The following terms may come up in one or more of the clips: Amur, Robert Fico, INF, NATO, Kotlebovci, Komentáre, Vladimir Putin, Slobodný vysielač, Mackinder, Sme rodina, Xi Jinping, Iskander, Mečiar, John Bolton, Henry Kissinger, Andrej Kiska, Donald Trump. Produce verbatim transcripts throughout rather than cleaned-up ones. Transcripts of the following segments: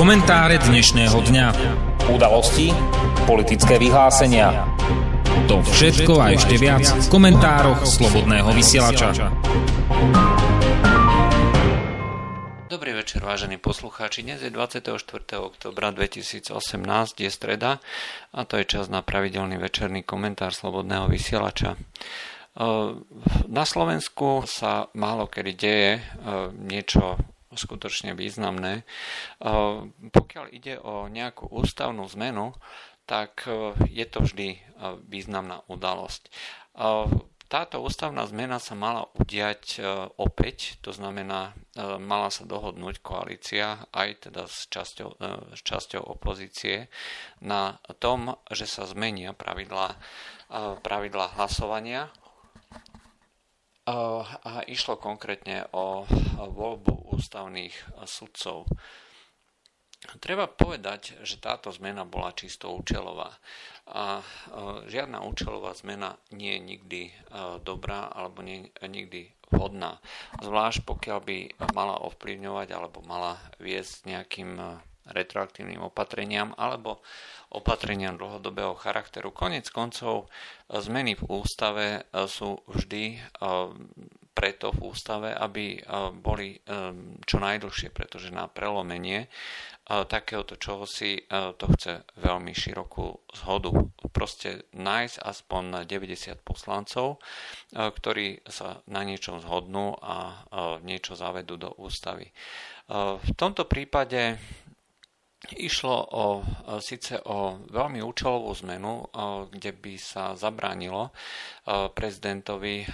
Komentáre dnešného dňa. Udalosti, politické vyhlásenia. To všetko a ešte viac v komentároch Slobodného vysielača. Dobrý večer, vážení poslucháči. Dnes je dvadsiateho štvrtého októbra dvetisícosemnásť, je streda a to je čas na pravidelný večerný komentár Slobodného vysielača. Na Slovensku sa málo kedy deje niečo skutočne významné. Pokiaľ ide o nejakú ústavnú zmenu, tak je to vždy významná udalosť. Táto ústavná zmena sa mala udiať opäť, to znamená, mala sa dohodnúť koalícia aj teda s časťou, s časťou opozície na tom, že sa zmenia pravidlá, pravidlá hlasovania a išlo konkrétne o voľbu ústavných sudcov. Treba povedať, že táto zmena bola čisto účelová a žiadna účelová zmena nie je nikdy dobrá alebo nie je nikdy vhodná. Zvlášť pokiaľ by mala ovplyvňovať alebo mala viesť nejakým retroaktívnym opatreniam alebo opatreniam dlhodobého charakteru. Koniec koncov zmeny v ústave sú vždy preto v ústave, aby boli čo najdlhšie, pretože na prelomenie takéhoto čohosi to chce veľmi širokú zhodu. Proste nájsť aspoň deväťdesiat poslancov, ktorí sa na niečom zhodnú a niečo zavedú do ústavy. V tomto prípade išlo o, síce o veľmi účelovú zmenu, kde by sa zabránilo prezidentovi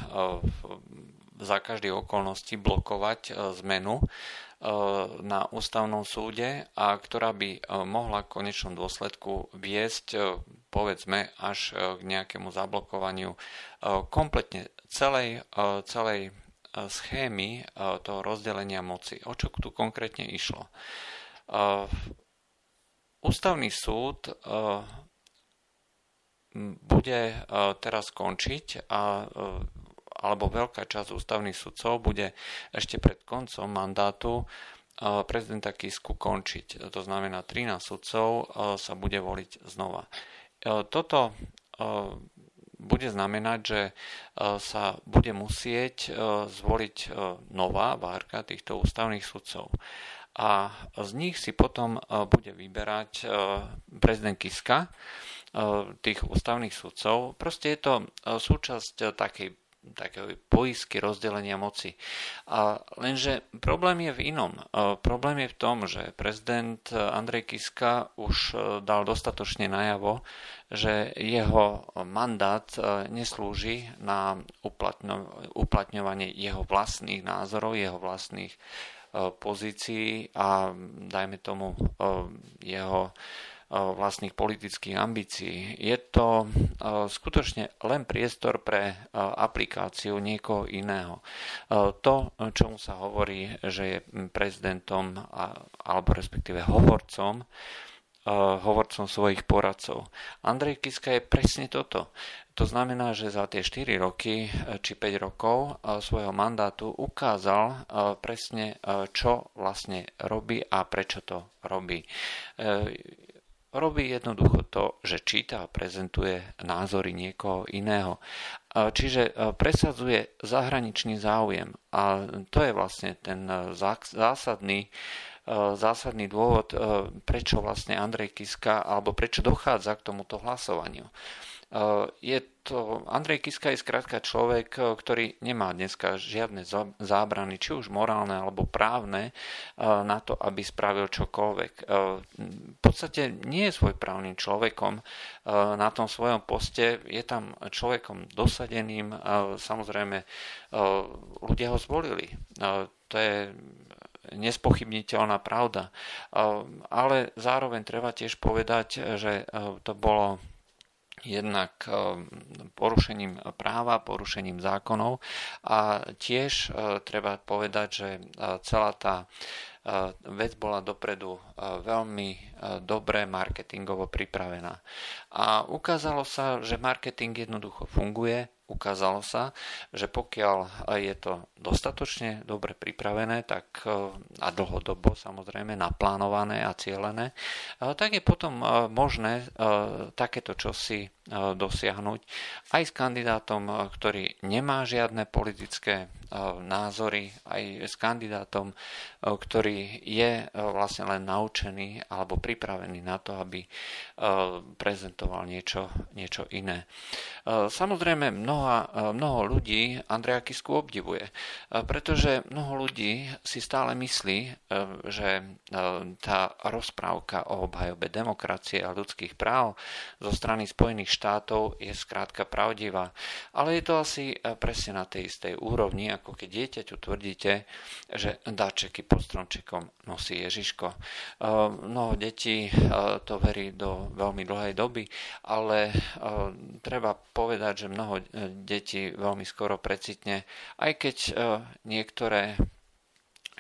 za každej okolnosti blokovať zmenu na ústavnom súde, a ktorá by mohla v konečnom dôsledku viesť, povedzme, až k nejakému zablokovaniu kompletne celej, celej schémy toho rozdelenia moci. O čo tu konkrétne išlo? Ústavný súd bude teraz končiť a alebo veľká časť ústavných sudcov bude ešte pred koncom mandátu prezidenta Kisku končiť. To znamená, trinásť sudcov sa bude voliť znova. Toto bude znamenať, že sa bude musieť zvoliť nová várka týchto ústavných sudcov. A z nich si potom bude vyberať prezident Kiska, tých ústavných sudcov. Proste je to súčasť takej, takej poistky rozdelenia moci. A lenže problém je v inom. Problém je v tom, že prezident Andrej Kiska už dal dostatočne najavo, že jeho mandát neslúži na uplatňovanie jeho vlastných názorov, jeho vlastných pozícií a dajme tomu jeho vlastných politických ambícií. Je to skutočne len priestor pre aplikáciu niekoho iného. To, čomu sa hovorí, že je prezidentom alebo respektíve hovorcom, hovorcom svojich poradcov. Andrej Kiska je presne toto. To znamená, že za tie štyri roky či päť rokov svojho mandátu ukázal presne, čo vlastne robí a prečo to robí. Robí jednoducho to, že číta a prezentuje názory niekoho iného. Čiže presadzuje zahraničný záujem a to je vlastne ten zásadný zásadný dôvod, prečo vlastne Andrej Kiska, alebo prečo dochádza k tomuto hlasovaniu. Je to, Andrej Kiska je skrátka človek, ktorý nemá dneska žiadne zábrany, či už morálne alebo právne, na to, aby spravil čokoľvek. V podstate nie je svojprávnym človekom na tom svojom poste, je tam človekom dosadeným, samozrejme ľudia ho zvolili. To je nespochybniteľná pravda. Ale zároveň treba tiež povedať, že to bolo jednak porušením práva, porušením zákonov a tiež treba povedať, že celá tá vec bola dopredu veľmi dobre marketingovo pripravená. A ukázalo sa, že marketing jednoducho funguje, ukázalo sa, že pokiaľ je to dostatočne dobre pripravené tak, a dlhodobo samozrejme naplánované a cielené, tak je potom možné takéto čosi dosiahnuť aj s kandidátom, ktorý nemá žiadne politické názory, aj s kandidátom, ktorý je vlastne len naučený alebo pripravený na to, aby prezentoval niečo, niečo iné. Samozrejme, mnoho Mnoho, mnoho ľudí Andreja Kisku obdivuje, pretože mnoho ľudí si stále myslí, že tá rozprávka o obhajobe demokracie a ľudských práv zo strany Spojených štátov je skrátka pravdivá. Ale je to asi presne na tej istej úrovni, ako keď dieťaťu tvrdíte, že dáčeky pod stromčekom nosí Ježiško. Mnoho detí to verí do veľmi dlhej doby, ale treba povedať, že mnoho deti veľmi skoro precitne, aj keď niektoré,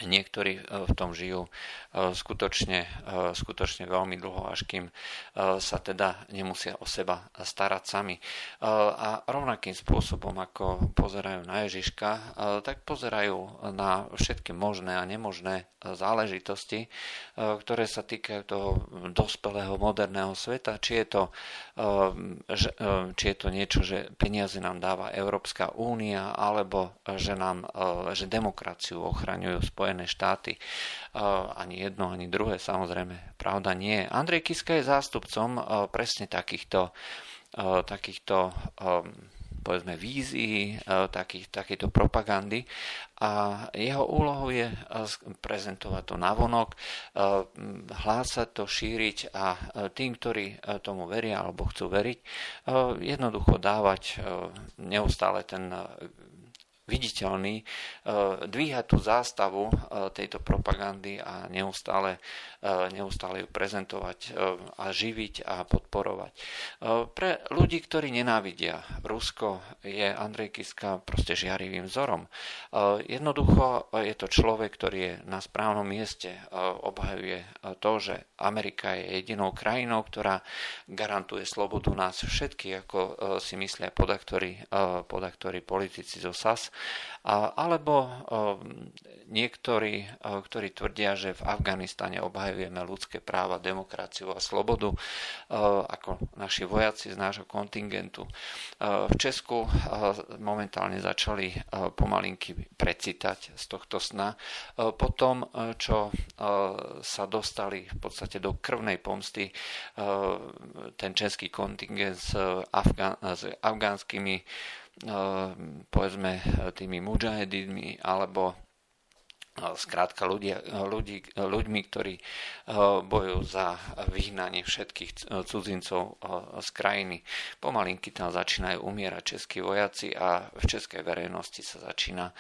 niektorí v tom žijú skutočne, skutočne veľmi dlho, až kým sa teda nemusia o seba starať sami. A rovnakým spôsobom, ako pozerajú na Ježiška, tak pozerajú na všetky možné a nemožné záležitosti, ktoré sa týkajú toho dospelého moderného sveta. Či je to, či je to niečo, že peniaze nám dáva Európska únia, alebo že, nám, že demokraciu ochraňujú Spojené štáty. Ani jedno, ani druhé, samozrejme, pravda nie. Andrej Kiska je zástupcom presne takýchto, takýchto povedzme, vízií, takých, takejto propagandy a jeho úlohou je prezentovať to navonok, hlásať to, šíriť a tým, ktorí tomu veria alebo chcú veriť, jednoducho dávať neustále ten viditeľný, dvíha tú zástavu tejto propagandy a neustále, neustále ju prezentovať a živiť a podporovať. Pre ľudí, ktorí nenávidia Rusko, je Andrej Kiska proste žiarivým vzorom. Jednoducho je to človek, ktorý je na správnom mieste, obhajuje to, že Amerika je jedinou krajinou, ktorá garantuje slobodu nás všetkých, ako si myslia podaktori, podaktori politici zo es á es. Alebo niektorí, ktorí tvrdia, že v Afganistane obhajujeme ľudské práva, demokraciu a slobodu, ako naši vojaci z nášho kontingentu. V Česku momentálne začali pomalinky precitať z tohto sna. Po tom, čo sa dostali v podstate do krvnej pomsty ten český kontingent s, Afgan- s afgánskymi povedzme tými mudžahedinmi alebo skrátka ľudia, ľudí, ľuďmi, ktorí bojujú za vyhnanie všetkých cudzincov z krajiny. Pomalinky tam začínajú umierať českí vojaci a v českej verejnosti sa začína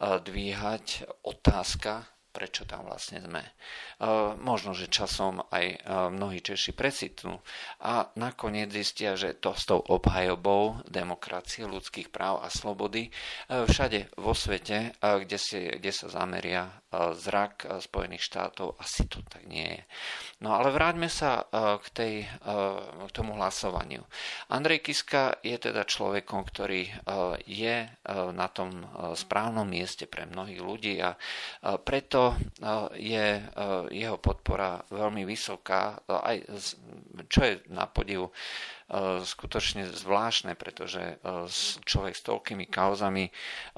dvíhať otázka, prečo tam vlastne sme. Možno, že časom aj mnohí Češi presitnú a nakoniec zistia, že to s tou obhajobou demokracie, ľudských práv a slobody všade vo svete, kde, si, kde sa zameria zrak Spojených štátov, asi to tak nie je. No ale vráťme sa k, tej, k tomu hlasovaniu. Andrej Kiska je teda človekom, ktorý je na tom správnom mieste pre mnohých ľudí a preto je jeho podpora veľmi vysoká, aj, čo je na podiv skutočne zvláštne, pretože človek s toľkými kauzami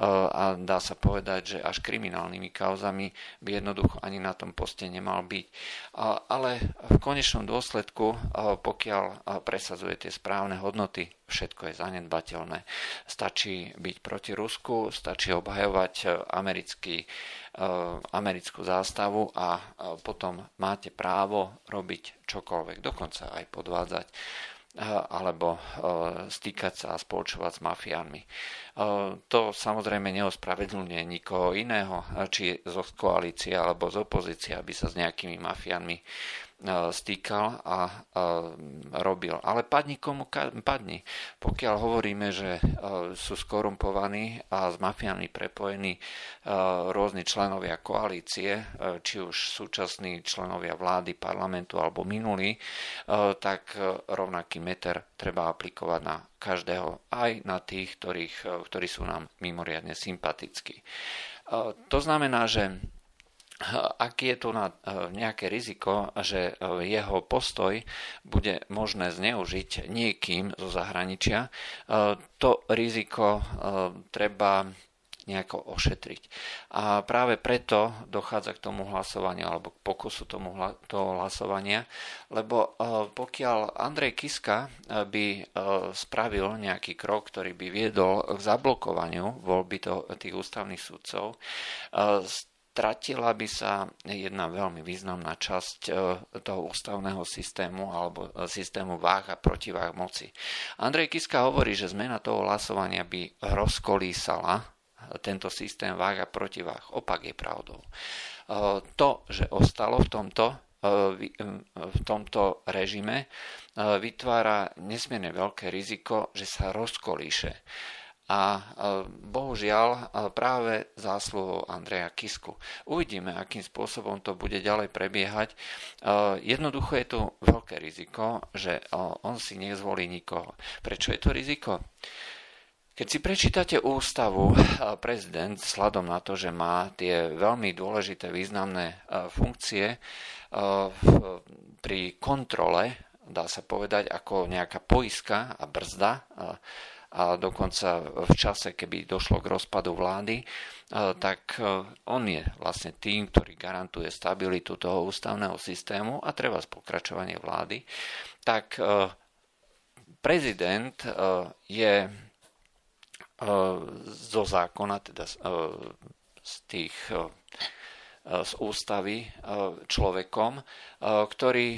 a dá sa povedať, že až kriminálnymi kauzami by jednoducho ani na tom poste nemal byť. Ale v konečnom dôsledku, pokiaľ presadzuje tie správne hodnoty, všetko je zanedbateľné. Stačí byť proti Rusku, stačí obhajovať americký, americkú zástavu a potom máte právo robiť čokoľvek, dokonca aj podvádzať alebo stýkať sa a spolučovať s mafiánmi. To samozrejme neospravedlňuje nikoho iného, či zo koalície alebo z opozície, aby sa s nejakými mafiánmi stýkal a robil. Ale padni komu padni. Pokiaľ hovoríme, že sú skorumpovaní a s mafiami prepojení rôzni členovia koalície, či už súčasní členovia vlády, parlamentu alebo minulí, tak rovnaký meter treba aplikovať na každého, aj na tých, ktorých, ktorí sú nám mimoriadne sympatickí. To znamená, že ak je tu na nejaké riziko, že jeho postoj bude možné zneužiť niekým zo zahraničia, to riziko treba nejako ošetriť. A práve preto dochádza k tomu hlasovaniu alebo k pokusu tomu hla, toho hlasovania, lebo pokiaľ Andrej Kiska by spravil nejaký krok, ktorý by viedol k zablokovaniu voľby toho, tých ústavných sudcov, stratila by sa jedna veľmi významná časť toho ústavného systému alebo systému váh a protiváh moci. Andrej Kiska hovorí, že zmena toho hlasovania by rozkolísala tento systém váh a protiváh. Opak je pravdou. To, že ostalo v tomto, v tomto režime, vytvára nesmierne veľké riziko, že sa rozkolíše. A bohužiaľ práve zásluhou Andreja Kisku. Uvidíme, akým spôsobom to bude ďalej prebiehať. Jednoducho je tu veľké riziko, že on si nezvolí nikoho. Prečo je to riziko? Keď si prečítate ústavu, prezident, vzhľadom na to, že má tie veľmi dôležité významné funkcie pri kontrole, dá sa povedať, ako nejaká poiska a brzda, a dokonca v čase, keby došlo k rozpadu vlády, tak on je vlastne tým, ktorý garantuje stabilitu toho ústavného systému a treba pokračovanie vlády, tak prezident je zo zákona, teda z tých z ústavy človekom, ktorý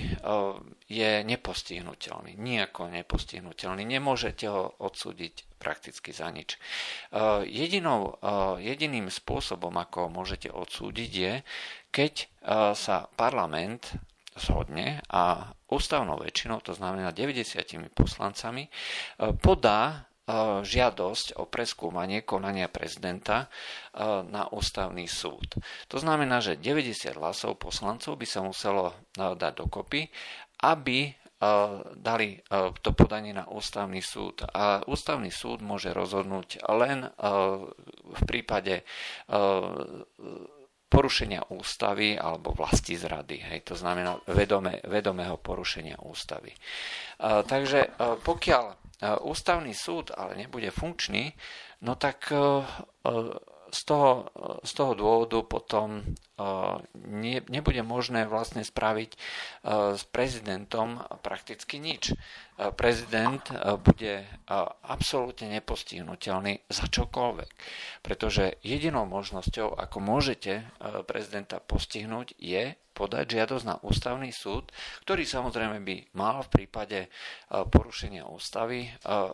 je nepostihnuteľný, nijako nepostihnuteľný. Nemôžete ho odsúdiť prakticky za nič. Jedinou, jediným spôsobom, ako ho môžete odsúdiť, je, keď sa parlament zhodne a ústavnou väčšinou, to znamená deväťdesiatimi poslancami, podá žiadosť o preskúmanie konania prezidenta na ústavný súd. To znamená, že deväťdesiat hlasov poslancov by sa muselo dať dokopy, aby dali to podanie na ústavný súd. A ústavný súd môže rozhodnúť len v prípade porušenia ústavy alebo vlastizrady. Hej, to znamená vedome, vedomého porušenia ústavy. Takže pokiaľ ústavný súd ale nebude funkčný, no tak z toho, z toho dôvodu potom ne, nebude možné vlastne spraviť s prezidentom prakticky nič. Prezident bude absolútne nepostihnuteľný za čokoľvek, pretože jedinou možnosťou, ako môžete prezidenta postihnúť, je podať žiadosť na ústavný súd, ktorý samozrejme by mal v prípade porušenia ústavy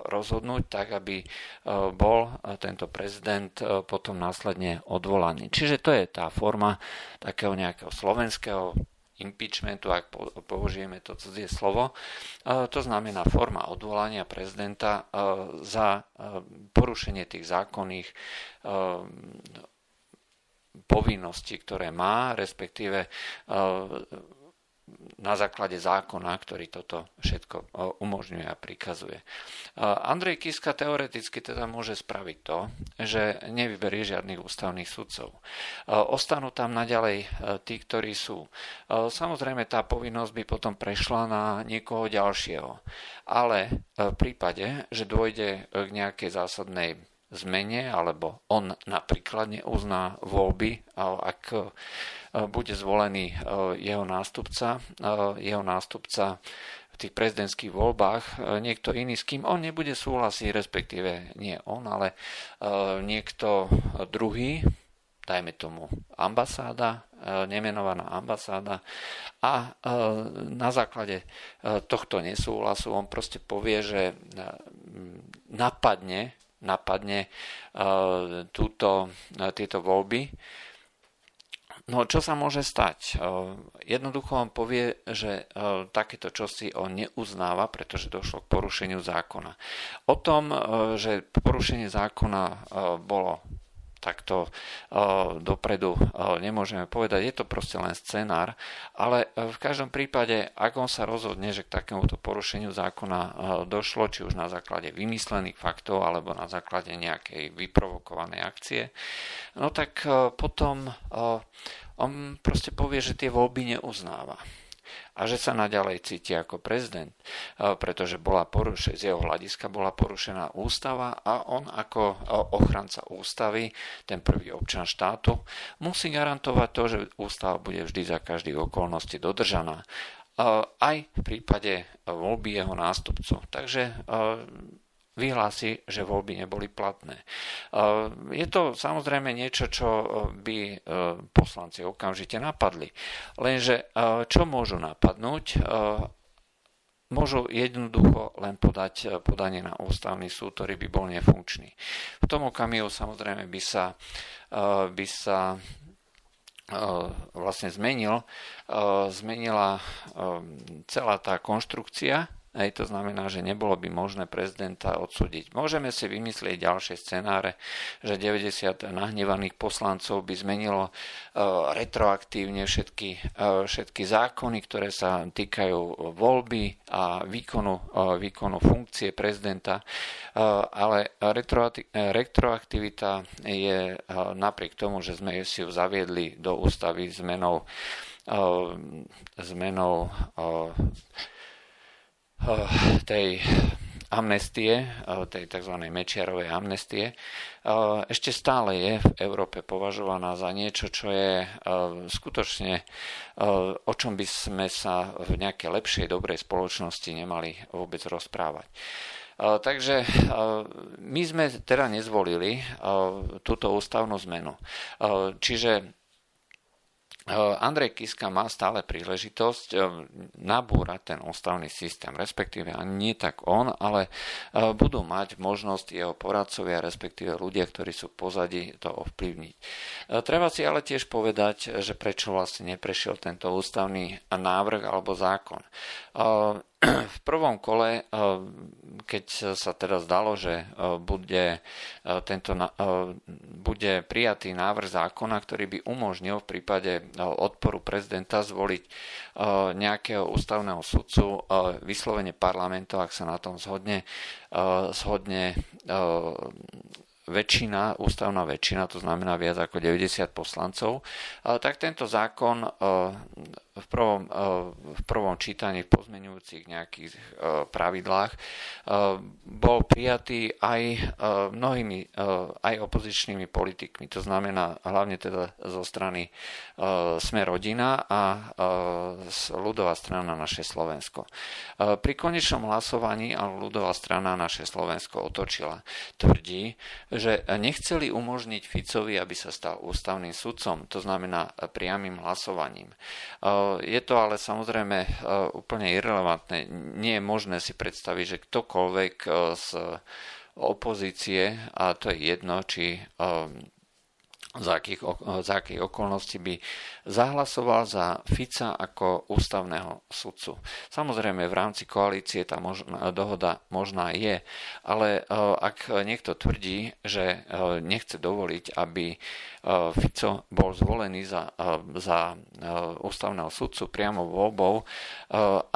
rozhodnúť tak, aby bol tento prezident potom následne odvolaný. Čiže to je tá forma takého nejakého slovenského impeachmentu, ak použijeme to cudzie slovo. To znamená forma odvolania prezidenta za porušenie tých zákonných povinnosti, ktoré má, respektíve na základe zákona, ktorý toto všetko umožňuje a prikazuje. Andrej Kiska teoreticky teda môže spraviť to, že nevyberie žiadnych ústavných sudcov. Ostanú tam naďalej tí, ktorí sú. Samozrejme, tá povinnosť by potom prešla na niekoho ďalšieho. Ale v prípade, že dôjde k nejakej zásadnej zmene, alebo on napríklad neuzná voľby, ak bude zvolený jeho nástupca, jeho nástupca v tých prezidentských voľbách, niekto iný, s kým on nebude súhlasiť, respektíve nie on, ale niekto druhý, dajme tomu ambasáda, nemenovaná ambasáda, a na základe tohto nesúhlasu on proste povie, že napadne napadne túto, tieto voľby No čo sa môže stať? Jednoducho on povie, že takéto čosi on neuznáva, pretože došlo k porušeniu zákona. O tom, že porušenie zákona bolo takto dopredu, nemôžeme povedať, je to proste len scenár, ale v každom prípade, ak on sa rozhodne, že k takémuto porušeniu zákona došlo, či už na základe vymyslených faktov, alebo na základe nejakej vyprovokovanej akcie, no tak potom on proste povie, že tie voľby neuznáva a že sa naďalej cíti ako prezident, pretože bola porušená, z jeho hľadiska bola porušená ústava a on ako ochranca ústavy, ten prvý občan štátu, musí garantovať to, že ústava bude vždy za každých okolností dodržaná, aj v prípade voľby jeho nástupcu. Takže vyhlási, že voľby neboli platné. Je to samozrejme niečo, čo by poslanci okamžite napadli. Lenže čo môžu napadnúť? Môžu jednoducho len podať podanie na ústavný súd, ktorý by bol nefunkčný. V tom okamihu samozrejme by sa, by sa vlastne zmenil, zmenila celá tá konštrukcia. Hej, to znamená, že nebolo by možné prezidenta odsúdiť. Môžeme si vymyslieť ďalšie scenáre, že deväťdesiat nahnevaných poslancov by zmenilo retroaktívne všetky, všetky zákony, ktoré sa týkajú voľby a výkonu, výkonu funkcie prezidenta. Ale retroaktivita je napriek tomu, že sme si ju zaviedli do ústavy zmenou zmenou tej amnestie, tej tzv. Mečiarovej amnestie, ešte stále je v Európe považovaná za niečo, čo je skutočne, o čom by sme sa v nejakej lepšej, dobrej spoločnosti nemali vôbec rozprávať. Takže my sme teda nezvolili túto ústavnú zmenu. Čiže Andrej Kiska má stále príležitosť nabúrať ten ústavný systém, respektíve ani nie tak on, ale budú mať možnosť jeho poradcovia, respektíve ľudia, ktorí sú pozadí, to ovplyvniť. Treba si ale tiež povedať, že prečo vlastne neprešiel tento ústavný návrh alebo zákon. V prvom kole, keď sa teda zdalo, že bude, tento, bude prijatý návrh zákona, ktorý by umožnil v prípade odporu prezidenta zvoliť nejakého ústavného sudcu vyslovene parlamentu, ak sa na tom zhodne, zhodne väčšina, ústavná väčšina, to znamená viac ako deväťdesiat poslancov, tak tento zákon v prvom, v prvom čítaní v pozmeňujúcich nejakých pravidlách bol prijatý aj mnohými, aj opozičnými politikmi, to znamená hlavne teda zo strany Sme rodina a Ľudová strana Naše Slovensko. Pri konečnom hlasovaní Ľudová strana Naše Slovensko otočila. Tvrdí, že nechceli umožniť Ficovi, aby sa stal ústavným sudcom, to znamená priamym hlasovaním. Je to ale samozrejme úplne irelevantné. Nie je možné si predstaviť, že ktokoľvek z opozície, a to je jedno, či za akých, za akých okolností by zahlasoval za Fica ako ústavného sudcu. Samozrejme, v rámci koalície tá možná, dohoda možná je, ale ak niekto tvrdí, že nechce dovoliť, aby Fico bol zvolený za, za ústavného sudcu priamo voľbou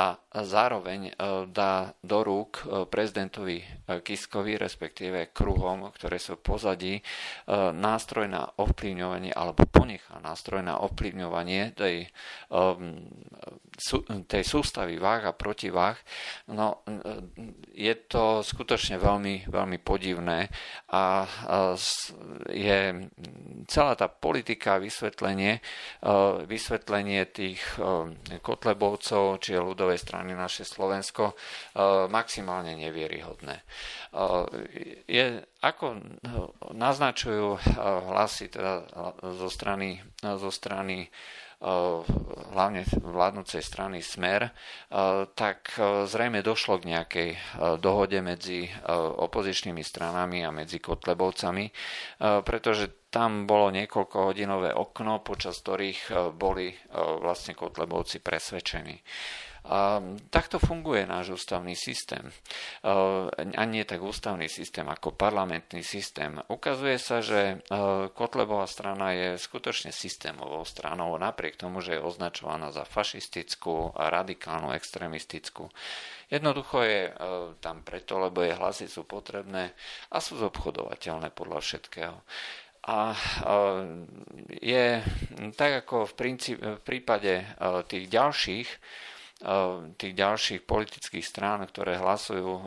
a zároveň dá do rúk prezidentovi Kiskovi, respektíve kruhom, ktoré sú pozadí, nástroj na ovplyvňovanie, alebo ponechá nástroj na ovplyvňovanie tej, tej sústavy váh a protiváh, no je to skutočne veľmi, veľmi podivné a je celá tá politika a vysvetlenie, vysvetlenie tých Kotlebovcov, čiže Ľudovej strany Naše Slovensko, maximálne nevieryhodné. Je, ako naznačujú hlasy teda zo strany, zo strany hlavne vládnucej strany Smer, tak zrejme došlo k nejakej dohode medzi opozičnými stranami a medzi Kotlebovcami, pretože tam bolo niekoľkohodinové okno, počas ktorých boli vlastne Kotlebovci presvedčení. A takto funguje náš ústavný systém. A nie tak ústavný systém ako parlamentný systém. Ukazuje sa, že Kotlebová strana je skutočne systémovou stranou, napriek tomu, že je označovaná za fašistickú a radikálnu extrémistickú. Jednoducho je tam preto, lebo jej hlasy sú potrebné a sú zobchodovateľné podľa všetkého. A je tak ako v, princí- v prípade tých ďalších tých ďalších politických strán, ktoré hlasujú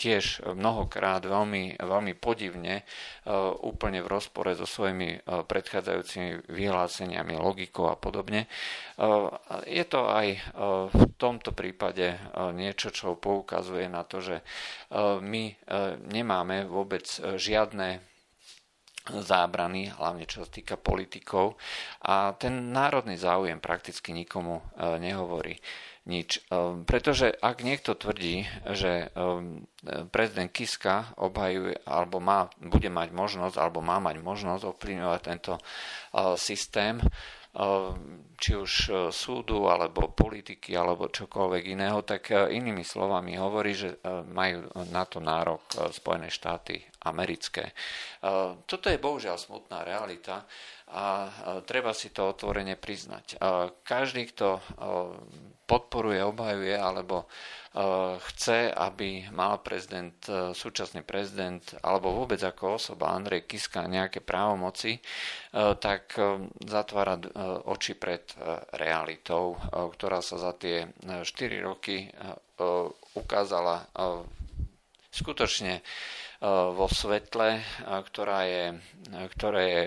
tiež mnohokrát veľmi, veľmi podivne, úplne v rozpore so svojimi predchádzajúcimi vyhláseniami, logikou a podobne. Je to aj v tomto prípade niečo, čo poukazuje na to, že my nemáme vôbec žiadne zábrany, hlavne čo sa týka politikov, a ten národný záujem prakticky nikomu nehovorí nič. Pretože ak niekto tvrdí, že prezident Kiska obhajuje, alebo má, bude mať možnosť, alebo má mať možnosť ovplyvňovať tento systém, či už súdu, alebo politiky, alebo čokoľvek iného, tak inými slovami hovorí, že majú na to nárok Spojené štáty americké. Toto je bohužiaľ smutná realita a treba si to otvorene priznať. Každý, kto podporuje, obhajuje, alebo chce, aby mal prezident, súčasný prezident, alebo vôbec ako osoba Andrej Kiska nejaké právomoci, tak zatvára oči pred realitou, ktorá sa za tie štyri roky ukázala skutočne vo svetle, ktorá je, ktoré je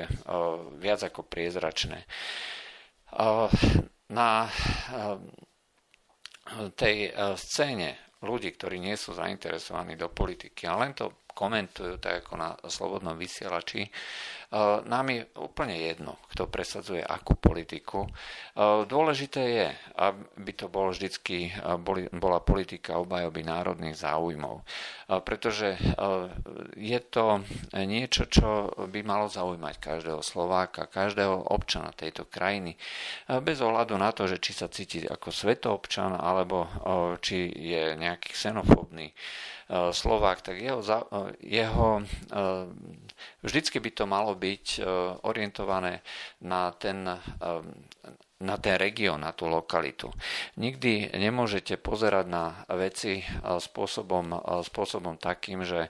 viac ako priezračné. Na tej scéne ľudí, ktorí nie sú zainteresovaní do politiky, a len to komentujú tak ako na Slobodnom vysielači, nám je úplne jedno, kto presadzuje akú politiku. Dôležité je, aby to bolo vždycky, bola politika obajoby národných záujmov, pretože je to niečo, čo by malo zaujímať každého Slováka, každého občana tejto krajiny, bez ohľadu na to, že či sa cíti ako svetoobčan, alebo či je nejaký xenofóbny Slovák, tak jeho, jeho vždycky by to malo byť orientované na ten, na ten región, na tú lokalitu. Nikdy nemôžete pozerať na veci spôsobom, spôsobom takým, že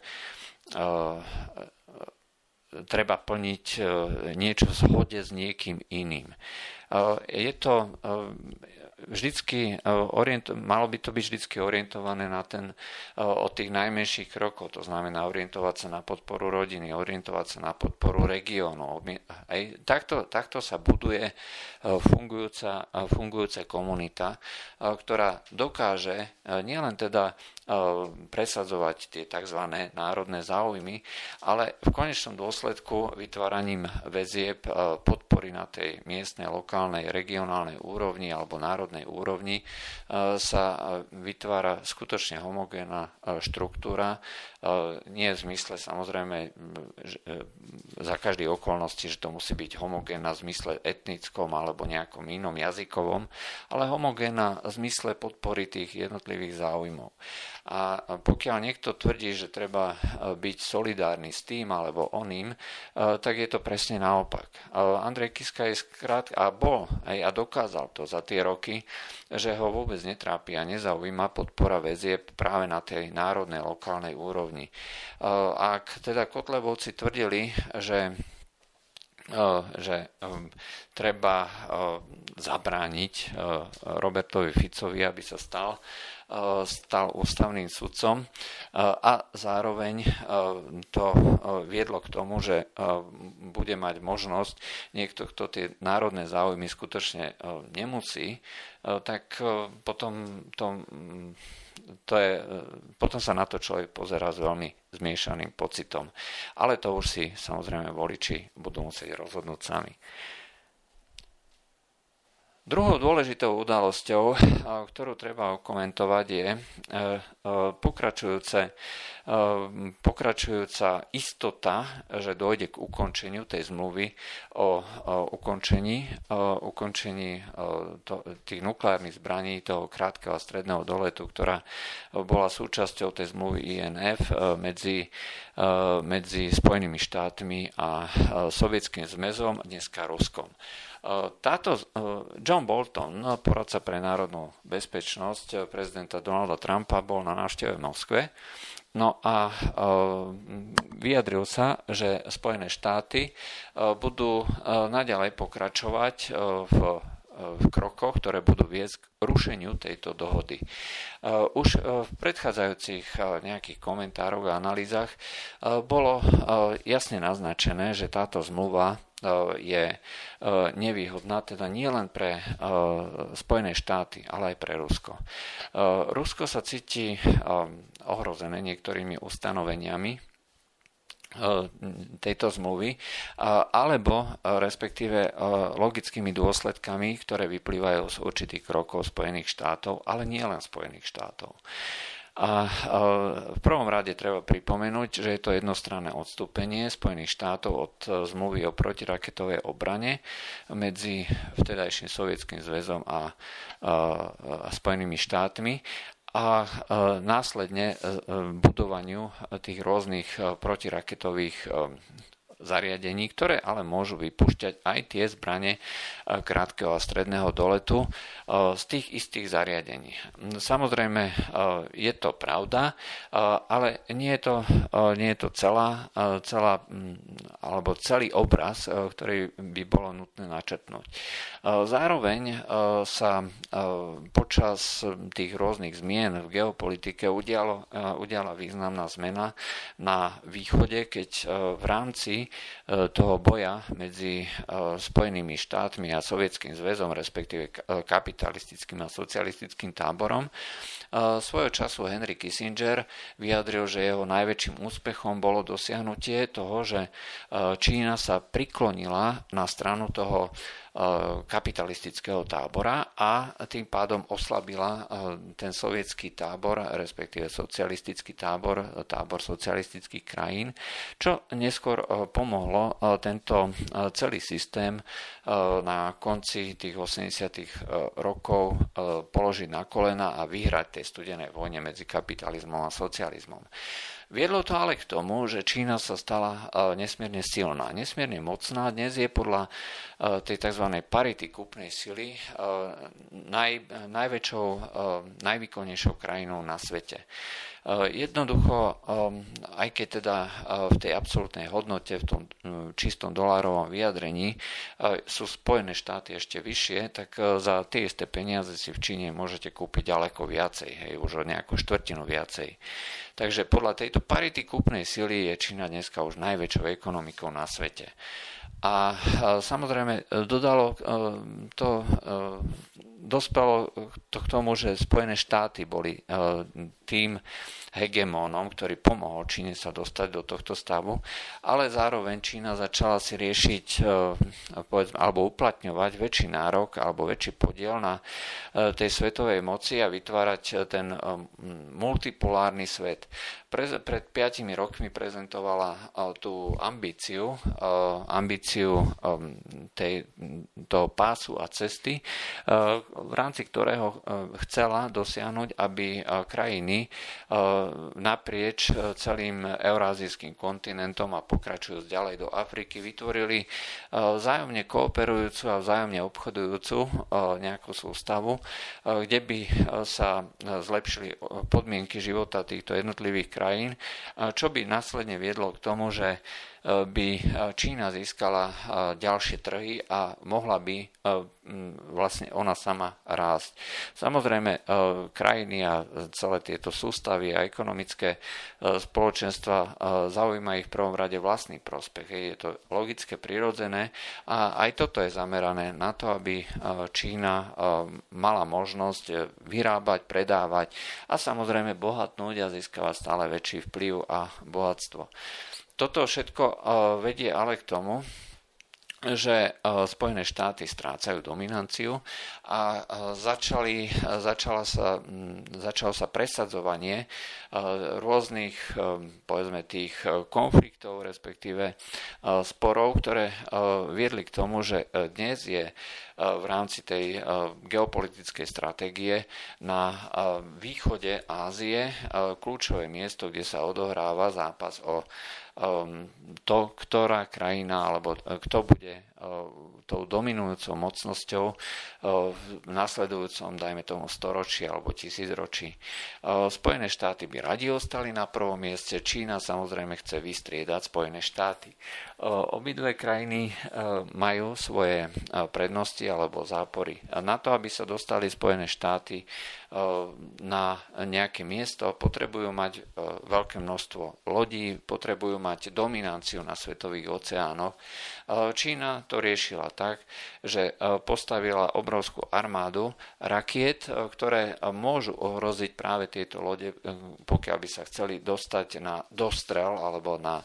treba plniť niečo v zhode s niekým iným. Je to vždycky orient, malo by to byť vždycky orientované na ten, od tých najmenších krokov, to znamená orientovať sa na podporu rodiny, orientovať sa na podporu regiónov. Takto, takto sa buduje fungujúca, fungujúca komunita, ktorá dokáže nielen teda presadzovať tie tzv. Národné záujmy, ale v konečnom dôsledku vytváraním väzieb podpory na tej miestnej, lokálnej, regionálnej úrovni alebo národnej úrovni sa vytvára skutočne homogénna štruktúra, nie v zmysle samozrejme za každej okolnosti, že to musí byť homogénna v zmysle etnickom alebo nejakom inom jazykovom, ale homogénna v zmysle podpory tých jednotlivých záujmov. A pokiaľ niekto tvrdí, že treba byť solidárny s tým alebo oným, tak je to presne naopak. Andrej Kiska je skrátka a bol a dokázal to za tie roky, že ho vôbec netrápi a nezaujíma podpora väzie práve na tej národnej, lokálnej úrovni. Ak teda Kotlebovci tvrdili, že že treba zabrániť Robertovi Ficovi, aby sa stal, stal ústavným sudcom, a zároveň to viedlo k tomu, že bude mať možnosť niekto, kto tie národné záujmy skutočne nemusí, tak potom to, to je, potom sa na to človek pozerá s veľmi zmiešaným pocitom. Ale to už si samozrejme voliči budú musieť rozhodnúť sami. Druhou dôležitou udalosťou, ktorú treba komentovať, je pokračujúce, pokračujúca istota, že dojde k ukončeniu tej zmluvy o ukončení, ukončení tých nukleárnych zbraní, toho krátkeho a stredného doletu, ktorá bola súčasťou tej zmluvy I N F medzi, medzi Spojenými štátmi a Sovietským zväzom, dneska Ruskom. Táto John Bolton, poradca pre národnú bezpečnosť prezidenta Donalda Trumpa, bol na návšteve v Moskve. No a vyjadril sa, že Spojené štáty budú naďalej pokračovať v v krokoch, ktoré budú viesť k rušeniu tejto dohody. Už v predchádzajúcich nejakých komentároch a analýzach bolo jasne naznačené, že táto zmluva je nevýhodná, teda nie len pre Spojené štáty, ale aj pre Rusko. Rusko sa cíti ohrozené niektorými ustanoveniami tejto zmluvy, alebo respektíve logickými dôsledkami, ktoré vyplývajú z určitých krokov Spojených štátov, ale nie len Spojených štátov. A v prvom rade treba pripomenúť, že je to jednostranné odstúpenie Spojených štátov od zmluvy o protiraketovej obrane medzi vtedajším Sovietským zväzom a Spojenými štátmi a následne budovaniu tých rôznych protiraketových zariadení, ktoré ale môžu vypúšťať aj tie zbrane krátkeho a stredného doletu z tých istých zariadení. Samozrejme, je to pravda, ale nie je to, nie je to celá, celá alebo celý obraz, ktorý by bolo nutné načrtnúť. Zároveň sa počas tých rôznych zmien v geopolitike udialo, udiala významná zmena na východe, keď v rámci toho boja medzi Spojenými štátmi a Sovietským zväzom, respektíve kapitalistickým a socialistickým táborom. Svojho času Henry Kissinger vyjadril, že jeho najväčším úspechom bolo dosiahnutie toho, že Čína sa priklonila na stranu toho kapitalistického tábora a tým pádom oslabila ten sovietský tábor, respektíve socialistický tábor, tábor socialistických krajín, čo neskôr pomohlo tento celý systém na konci tých osemdesiatych rokov položiť na kolena a vyhrať tej studenej vojne medzi kapitalizmom a socializmom. Viedlo to ale k tomu, že Čína sa stala nesmierne silná, nesmierne mocná. Dnes je podľa tej tzv. Parity kúpnej sily naj, najväčšou, najvýkonnejšou krajinou na svete. Jednoducho, aj keď teda v tej absolútnej hodnote, v tom čistom dolárovom vyjadrení sú Spojené štáty ešte vyššie, tak za tie isté peniaze si v Číne môžete kúpiť ďaleko viacej, hej, už o nejakú štvrtinu viacej. Takže podľa tejto parity kúpnej sily je Čína dneska už najväčšou ekonomikou na svete. A samozrejme dodalo to... Dospelo to k tomu, že Spojené štáty boli tým hegemónom, ktorý pomohol Číne sa dostať do tohto stavu, ale zároveň Čína začala si riešiť povedzme, alebo uplatňovať väčší nárok alebo väčší podiel na tej svetovej moci a vytvárať ten multipolárny svet. Pre, pred piatimi rokmi prezentovala tú ambíciu, ambíciu tej, toho pásu a cesty, v rámci ktorého chcela dosiahnuť, aby krajiny naprieč celým eurázijským kontinentom a pokračujúc ďalej do Afriky vytvorili vzájomne kooperujúcu a vzájomne obchodujúcu nejakú sústavu, kde by sa zlepšili podmienky života týchto jednotlivých krajín, čo by následne viedlo k tomu, že by Čína získala ďalšie trhy a mohla by vlastne ona sama rásť. Samozrejme, krajiny a celé tieto sústavy a ekonomické spoločenstva zaujíma ich v prvom rade vlastný prospech. Je to logické, prirodzené a aj toto je zamerané na to, aby Čína mala možnosť vyrábať, predávať a samozrejme bohatnúť a získavať stále väčší vplyv a bohatstvo. Toto všetko vedie ale k tomu, že Spojené štáty strácajú dominanciu a a začali, začala sa, začalo sa presadzovanie rôznych, povedzme, tých konfliktov, respektíve sporov, ktoré viedli k tomu, že dnes je v rámci tej geopolitickej stratégie na východe Ázie kľúčové miesto, kde sa odohráva zápas o to, ktorá krajina alebo kto bude tou dominujúcou mocnosťou v nasledujúcom, dajme tomu, storočí alebo tisícročí. Spojené štáty by radi ostali na prvom mieste, Čína samozrejme chce vystriedať Spojené štáty. Obidve krajiny majú svoje prednosti alebo zápory. Na to, aby sa dostali Spojené štáty na nejaké miesto, potrebujú mať veľké množstvo lodí, potrebujú mať dominanciu na svetových oceánoch. Čína to riešila tak, že postavila obrovskú armádu rakiet, ktoré môžu ohroziť práve tieto lode, pokiaľ by sa chceli dostať na dostrel alebo na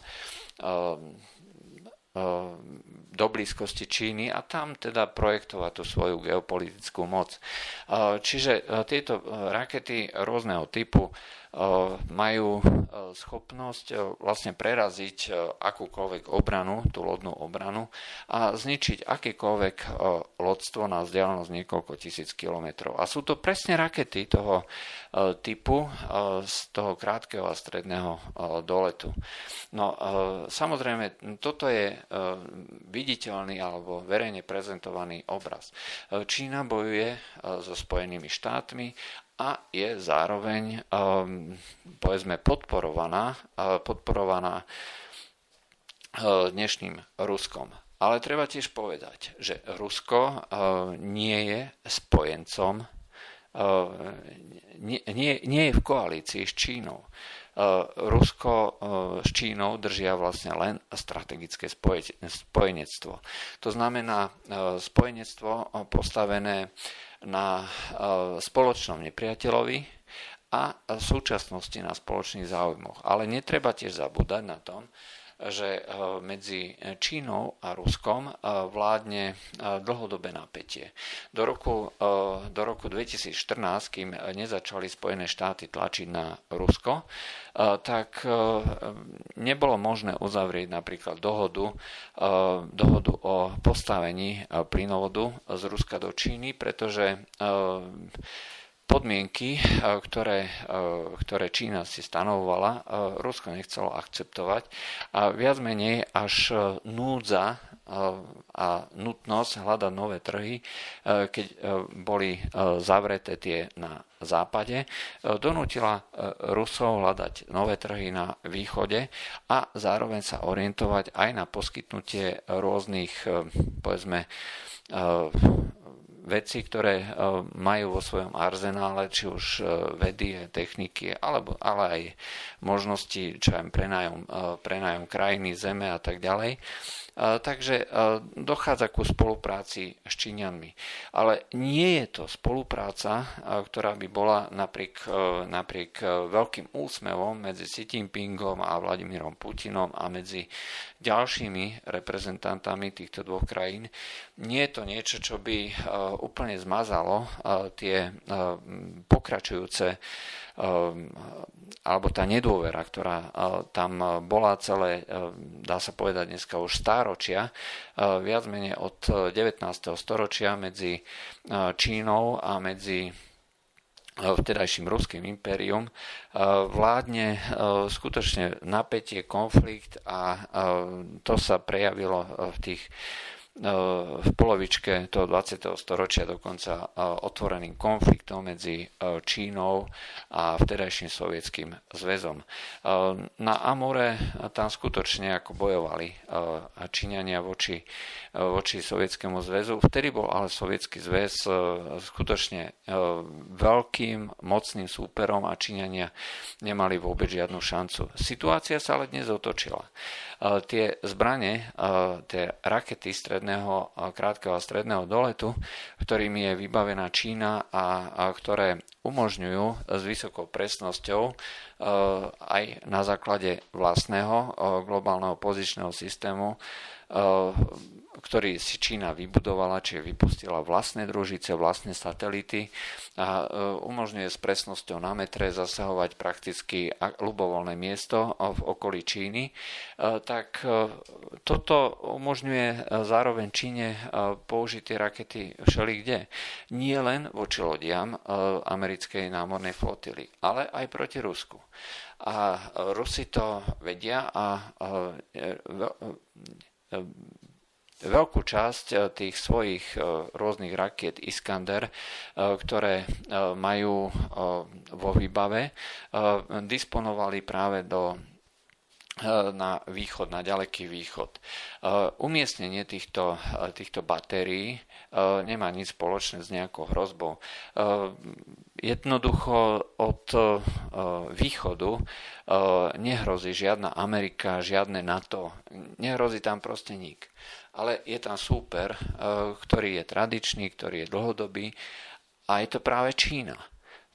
do blízkosti Číny a tam teda projektovať tú svoju geopolitickú moc. Čiže tieto rakety rôzneho typu majú schopnosť vlastne preraziť akúkoľvek obranu, tú lodnú obranu a zničiť akékoľvek lodstvo na vzdialenosť niekoľko tisíc kilometrov. A sú to presne rakety toho typu z toho krátkeho a stredného doletu. No samozrejme, toto je viditeľný alebo verejne prezentovaný obraz. Čína bojuje so Spojenými štátmi a je zároveň povedzme podporovaná, podporovaná dnešným Ruskom. Ale treba tiež povedať, že Rusko nie je spojencom, nie, nie, nie je v koalícii s Čínou. Rusko s Čínou držia vlastne len strategické spojenectvo. To znamená spojenectvo postavené na spoločnom nepriateľovi a v súčasnosti na spoločných záujmoch. Ale netreba tiež zabúdať na tom, že medzi Čínou a Ruskom vládne dlhodobé napätie. Do roku, do roku dvetisícštrnásť, kým nezačali Spojené štáty tlačiť na Rusko, tak nebolo možné uzavrieť napríklad dohodu, dohodu o postavení plynovodu z Ruska do Číny, pretože podmienky, ktoré, ktoré Čína si stanovovala, Rusko nechcelo akceptovať a viac menej až núdza a nutnosť hľadať nové trhy, keď boli zavreté tie na západe, donútila Rusov hľadať nové trhy na východe a zároveň sa orientovať aj na poskytnutie rôznych, povedzme, veci, ktoré majú vo svojom arzenále, či už vedy, techniky, alebo, ale aj možnosti, čo aj prenájom, prenájom krajiny, zeme a tak ďalej. Takže dochádza ku spolupráci s Číňanmi. Ale nie je to spolupráca, ktorá by bola napriek, napriek veľkým úsmevom medzi Xi Jinpingom a Vladimírom Putinom a medzi ďalšími reprezentantami týchto dvoch krajín. Nie je to niečo, čo by úplne zmazalo tie pokračujúce alebo tá nedôvera, ktorá tam bola celé, dá sa povedať dneska už stáročia, viac menej od devätnásteho storočia medzi Čínou a medzi vtedajším ruským impérium, vládne skutočne napätie, konflikt a to sa prejavilo v tých v polovičke toho dvadsiateho storočia dokonca otvoreným konfliktom medzi Čínou a vtedajším sovietským zväzom. Na Amure tam skutočne ako bojovali Číňania voči, voči sovietskému zväzu. Vtedy bol ale sovietský zväz skutočne veľkým, mocným súperom a Číňania nemali vôbec žiadnu šancu. Situácia sa ale dnes otočila. Tie zbrane, tie rakety stredné krátkeho a stredného doletu, ktorým je vybavená Čína a, a ktoré umožňujú s vysokou presnosťou e, aj na základe vlastného e, globálneho pozičného systému e, ktorý si Čína vybudovala, čiže vypustila vlastné družice, vlastné satelity a umožňuje s presnosťou na metre zasahovať prakticky ľubovoľné miesto v okolí Číny, tak toto umožňuje zároveň Číne použiť tie rakety všelikde. Nie len voči lodiam americkej námornej flotily, ale aj proti Rusku. A Rusi to vedia a veľkú časť tých svojich rôznych rakiet Iskander, ktoré majú vo výbave, disponovali práve do, na východ, na ďaleký východ. Umiestnenie týchto, týchto batérií nemá nič spoločné s nejakou hrozbou. Jednoducho od východu nehrozí žiadna Amerika, žiadne NATO, nehrozí tam proste nik. Ale je tam súper, ktorý je tradičný, ktorý je dlhodobý a je to práve Čína.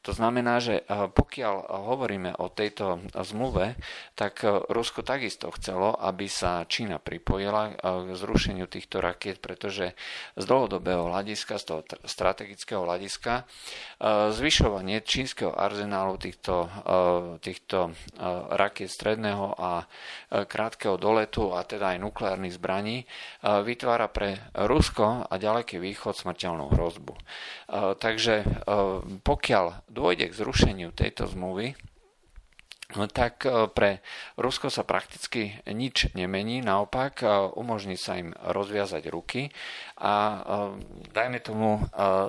To znamená, že pokiaľ hovoríme o tejto zmluve, tak Rusko takisto chcelo, aby sa Čína pripojila k zrušeniu týchto rakiet, pretože z dlhodobého hľadiska, z toho strategického hľadiska, zvyšovanie čínskeho arzenálu týchto, týchto rakiet stredného a krátkeho doletu a teda aj nukleárnych zbraní vytvára pre Rusko a ďaleký východ smrteľnú hrozbu. Takže pokiaľ dôjde k zrušeniu tejto zmluvy, tak pre Rusko sa prakticky nič nemení, naopak umožní sa im rozviazať ruky a dajme tomu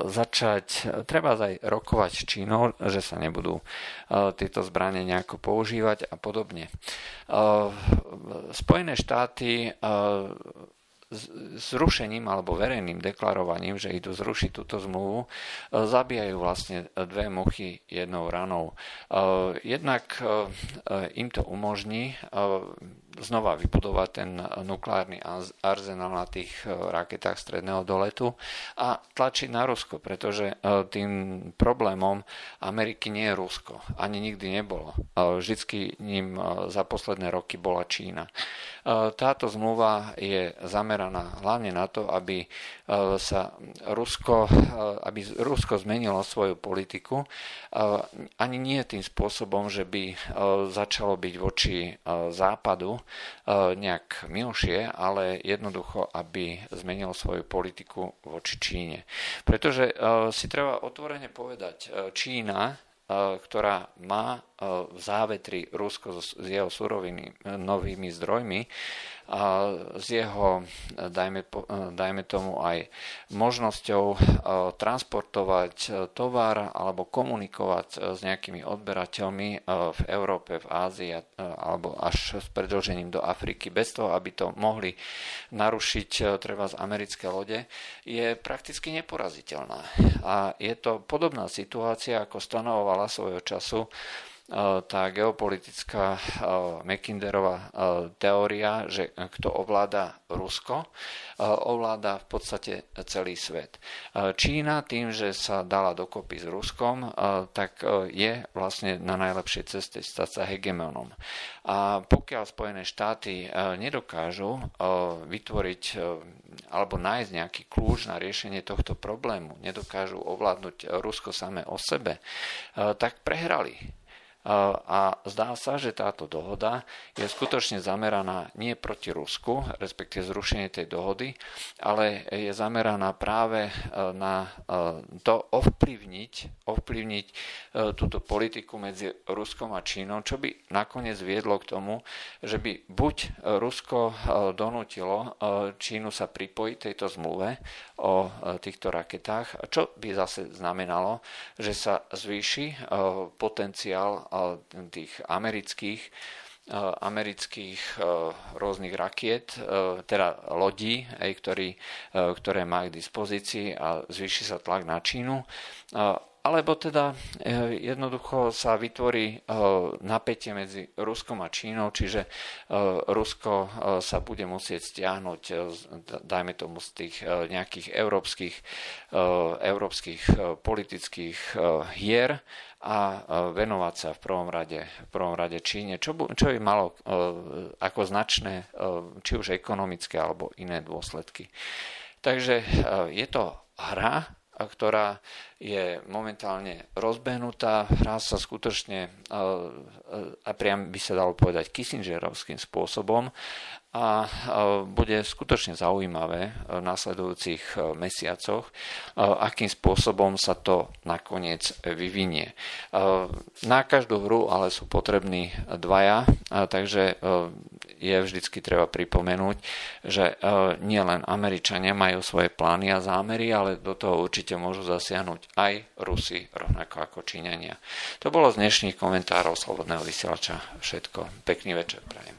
začať, treba aj rokovať s Čínou, že sa nebudú tieto zbrane nejako používať a podobne. Spojené štáty zrušením alebo verejným deklarovaním, že idú zrušiť túto zmluvu, zabíjajú vlastne dve muchy jednou ranou. Jednak im to umožní znova vybudovať ten nukleárny arzenál na tých raketách stredného doletu a tlačiť na Rusko, pretože tým problémom Ameriky nie je Rusko. Ani nikdy nebolo. Vždycky ním za posledné roky bola Čína. Táto zmluva je zameraná hlavne na to, aby sa Rusko, aby Rusko zmenilo svoju politiku. Ani nie tým spôsobom, že by začalo byť voči Západu nejak milšie, ale jednoducho, aby zmenil svoju politiku voči Číne. Pretože si treba otvorene povedať, Čína, ktorá má v závetri Rusko s jeho surovinami, novými zdrojmi, s jeho, dajme, dajme tomu aj možnosťou transportovať tovar alebo komunikovať s nejakými odberateľmi v Európe, v Ázii alebo až s predĺžením do Afriky, bez toho, aby to mohli narušiť treba z americké lode, je prakticky neporaziteľná. A je to podobná situácia, ako stanovovala svojho času tá geopolitická Mackinderová teória, že kto ovláda Rusko, ovláda v podstate celý svet. Čína tým, že sa dala dokopy s Ruskom, tak je vlastne na najlepšej ceste stať sa hegemonom. A pokiaľ Spojené štáty nedokážu vytvoriť alebo nájsť nejaký kľúč na riešenie tohto problému, nedokážu ovládnuť Rusko samé o sebe, tak prehrali. A zdá sa, že táto dohoda je skutočne zameraná nie proti Rusku, respektíve zrušenie tej dohody, ale je zameraná práve na to ovplyvniť, ovplyvniť túto politiku medzi Ruskom a Čínou, čo by nakoniec viedlo k tomu, že by buď Rusko donútilo Čínu sa pripojiť tejto zmluve o týchto raketách, čo by zase znamenalo, že sa zvýši potenciál tých amerických, amerických rôznych rakiet, teda lodí, ktoré má k dispozícii a zvýši sa tlak na Čínu. Alebo teda jednoducho sa vytvorí napätie medzi Ruskom a Čínou, čiže Rusko sa bude musieť stiahnuť, dajme tomu, z tých nejakých európskych, európskych politických hier a venovať sa v prvom rade, v prvom rade Číne, čo, čo by malo ako značné, či už ekonomické alebo iné dôsledky. Takže je to hra, ktorá je momentálne rozbehnutá. Hrá sa skutočne, a priam by sa dalo povedať, kissingerovským spôsobom a bude skutočne zaujímavé v nasledujúcich mesiacoch, akým spôsobom sa to nakoniec vyvinie. Na každú hru ale sú potrební dvaja, takže je vždycky treba pripomenúť, že nielen Američania majú svoje plány a zámery, ale do toho určite môžu zasiahnuť aj Rusi, rovnako ako Číňania. To bolo z dnešných komentárov Slobodného vysielača všetko. Pekný večer prajem.